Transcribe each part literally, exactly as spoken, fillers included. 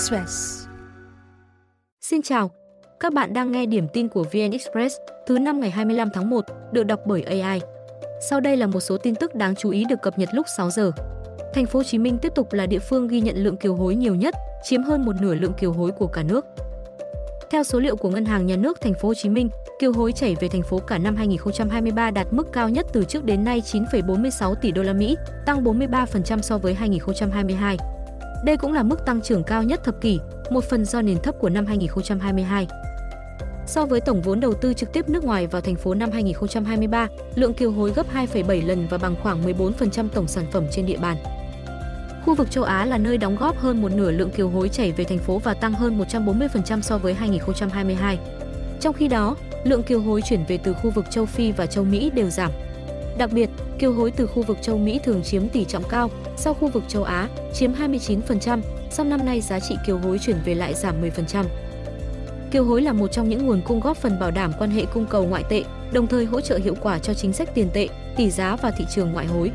Express. Xin chào, các bạn đang nghe điểm tin của vê en Express thứ năm ngày hai mươi lăm tháng một được đọc bởi a i. Sau đây là một số tin tức đáng chú ý được cập nhật lúc sáu giờ. Thành phố Hồ Chí Minh tiếp tục là địa phương ghi nhận lượng kiều hối nhiều nhất, chiếm hơn một nửa lượng kiều hối của cả nước. Theo số liệu của Ngân hàng Nhà nước Thành phố Hồ Chí Minh, kiều hối chảy về thành phố cả năm hai nghìn không trăm hai mươi ba đạt mức cao nhất từ trước đến nay chín phẩy bốn mươi sáu tỷ đô la Mỹ, tăng bốn mươi ba phần trăm so với hai nghìn không trăm hai mươi hai. Đây cũng là mức tăng trưởng cao nhất thập kỷ, một phần do nền thấp của năm hai nghìn không trăm hai mươi hai. So với tổng vốn đầu tư trực tiếp nước ngoài vào thành phố năm hai nghìn không trăm hai mươi ba, lượng kiều hối gấp hai phẩy bảy lần và bằng khoảng mười bốn phần trăm tổng sản phẩm trên địa bàn. Khu vực châu Á là nơi đóng góp hơn một nửa lượng kiều hối chảy về thành phố và tăng hơn một trăm bốn mươi phần trăm so với hai nghìn không trăm hai mươi hai. Trong khi đó, lượng kiều hối chuyển về từ khu vực châu Phi và châu Mỹ đều giảm. Đặc biệt, kiều hối từ khu vực châu Mỹ thường chiếm tỷ trọng cao, sau khu vực châu Á chiếm hai mươi chín phần trăm, song năm nay giá trị kiều hối chuyển về lại giảm mười phần trăm. Kiều hối là một trong những nguồn cung góp phần bảo đảm quan hệ cung cầu ngoại tệ, đồng thời hỗ trợ hiệu quả cho chính sách tiền tệ, tỷ giá và thị trường ngoại hối.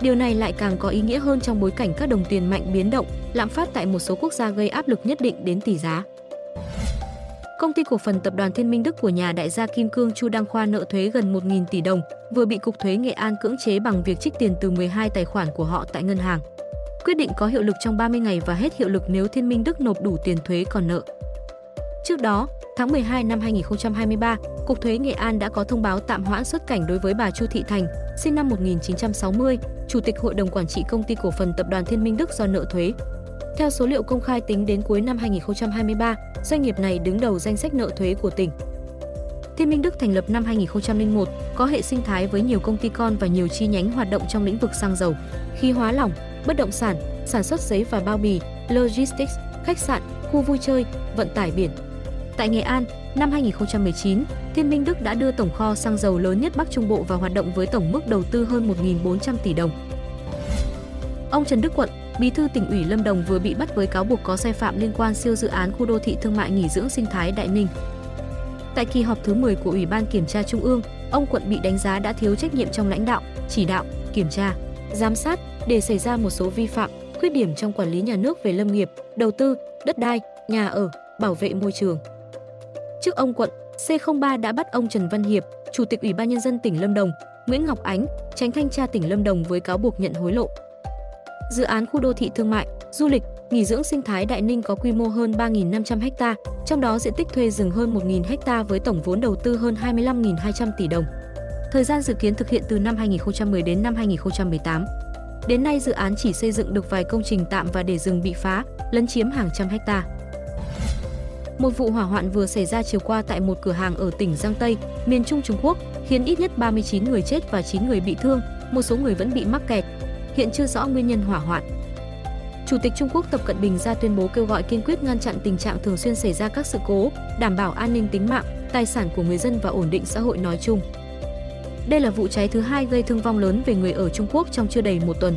Điều này lại càng có ý nghĩa hơn trong bối cảnh các đồng tiền mạnh biến động, lạm phát tại một số quốc gia gây áp lực nhất định đến tỷ giá. Công ty cổ phần Tập đoàn Thiên Minh Đức của nhà đại gia Kim Cương Chu Đăng Khoa nợ thuế gần một nghìn tỷ đồng, vừa bị Cục Thuế Nghệ An cưỡng chế bằng việc trích tiền từ mười hai tài khoản của họ tại ngân hàng. Quyết định có hiệu lực trong ba mươi ngày và hết hiệu lực nếu Thiên Minh Đức nộp đủ tiền thuế còn nợ. Trước đó, tháng mười hai năm hai nghìn không trăm hai mươi ba, Cục Thuế Nghệ An đã có thông báo tạm hoãn xuất cảnh đối với bà Chu Thị Thành, sinh năm một nghìn chín trăm sáu mươi, Chủ tịch Hội đồng Quản trị Công ty Cổ phần Tập đoàn Thiên Minh Đức do nợ thuế. Theo số liệu công khai tính đến cuối năm hai nghìn không trăm hai mươi ba, doanh nghiệp này đứng đầu danh sách nợ thuế của tỉnh. Thiên Minh Đức thành lập năm hai nghìn không trăm lẻ một, có hệ sinh thái với nhiều công ty con và nhiều chi nhánh hoạt động trong lĩnh vực xăng dầu, khí hóa lỏng, bất động sản, sản xuất giấy và bao bì, logistics, khách sạn, khu vui chơi, vận tải biển. Tại Nghệ An, năm hai nghìn không trăm mười chín, Thiên Minh Đức đã đưa tổng kho xăng dầu lớn nhất Bắc Trung Bộ vào hoạt động với tổng mức đầu tư hơn một nghìn bốn trăm tỷ đồng. Ông Trần Đức Quận, Bí thư tỉnh ủy Lâm Đồng vừa bị bắt với cáo buộc có sai phạm liên quan siêu dự án khu đô thị thương mại nghỉ dưỡng sinh thái Đại Ninh. Tại kỳ họp thứ mười của Ủy ban Kiểm tra Trung ương, ông Quận bị đánh giá đã thiếu trách nhiệm trong lãnh đạo, chỉ đạo, kiểm tra, giám sát để xảy ra một số vi phạm, khuyết điểm trong quản lý nhà nước về lâm nghiệp, đầu tư, đất đai, nhà ở, bảo vệ môi trường. Trước ông Quận, xê không ba đã bắt ông Trần Văn Hiệp, Chủ tịch Ủy ban Nhân dân tỉnh Lâm Đồng, Nguyễn Ngọc Ánh, Chánh thanh tra tỉnh Lâm Đồng với cáo buộc nhận hối lộ. Dự án khu đô thị thương mại, du lịch, nghỉ dưỡng sinh thái Đại Ninh có quy mô hơn ba nghìn năm trăm héc ta, trong đó diện tích thuê rừng hơn một nghìn héc ta với tổng vốn đầu tư hơn hai mươi lăm nghìn hai trăm tỷ đồng. Thời gian dự kiến thực hiện từ năm hai nghìn không trăm mười đến năm hai nghìn không trăm mười tám. Đến nay dự án chỉ xây dựng được vài công trình tạm và để rừng bị phá, lấn chiếm hàng trăm héc ta. Một vụ hỏa hoạn vừa xảy ra chiều qua tại một cửa hàng ở tỉnh Giang Tây, miền Trung Trung Quốc, khiến ít nhất ba mươi chín người chết và chín người bị thương, một số người vẫn bị mắc kẹt. Hiện chưa rõ nguyên nhân hỏa hoạn. Chủ tịch Trung Quốc Tập Cận Bình ra tuyên bố kêu gọi kiên quyết ngăn chặn tình trạng thường xuyên xảy ra các sự cố, đảm bảo an ninh tính mạng, tài sản của người dân và ổn định xã hội nói chung. Đây là vụ cháy thứ hai gây thương vong lớn về người ở Trung Quốc trong chưa đầy một tuần.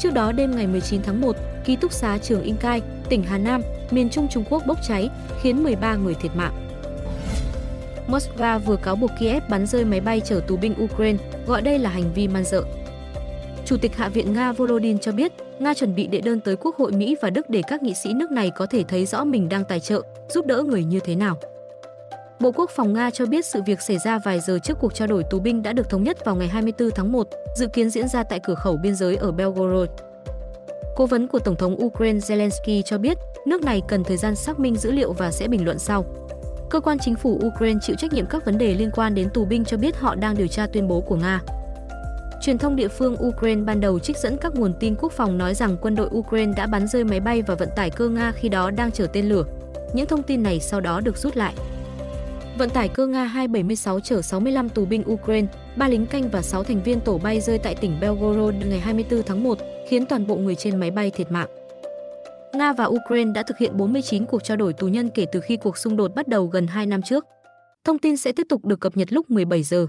Trước đó đêm ngày mười chín tháng một, ký túc xá trường Inkay, tỉnh Hà Nam, miền Trung Trung Quốc bốc cháy, khiến mười ba người thiệt mạng. Moskva vừa cáo buộc Kiev bắn rơi máy bay chở tù binh Ukraine, gọi đây là hành vi man rợ. Chủ tịch Hạ viện Nga Volodin cho biết, Nga chuẩn bị đệ đơn tới Quốc hội Mỹ và Đức để các nghị sĩ nước này có thể thấy rõ mình đang tài trợ, giúp đỡ người như thế nào. Bộ Quốc phòng Nga cho biết sự việc xảy ra vài giờ trước cuộc trao đổi tù binh đã được thống nhất vào ngày hai mươi tư tháng một, dự kiến diễn ra tại cửa khẩu biên giới ở Belgorod. Cố vấn của Tổng thống Ukraine Zelensky cho biết, nước này cần thời gian xác minh dữ liệu và sẽ bình luận sau. Cơ quan chính phủ Ukraine chịu trách nhiệm các vấn đề liên quan đến tù binh cho biết họ đang điều tra tuyên bố của Nga. Truyền thông địa phương Ukraine ban đầu trích dẫn các nguồn tin quốc phòng nói rằng quân đội Ukraine đã bắn rơi máy bay và vận tải cơ Nga khi đó đang chở tên lửa. Những thông tin này sau đó được rút lại. Vận tải cơ Nga hai bảy sáu chở sáu mươi lăm tù binh Ukraine, ba lính canh và sáu thành viên tổ bay rơi tại tỉnh Belgorod ngày hai mươi tư tháng một, khiến toàn bộ người trên máy bay thiệt mạng. Nga và Ukraine đã thực hiện bốn mươi chín cuộc trao đổi tù nhân kể từ khi cuộc xung đột bắt đầu gần hai năm trước. Thông tin sẽ tiếp tục được cập nhật lúc mười bảy giờ.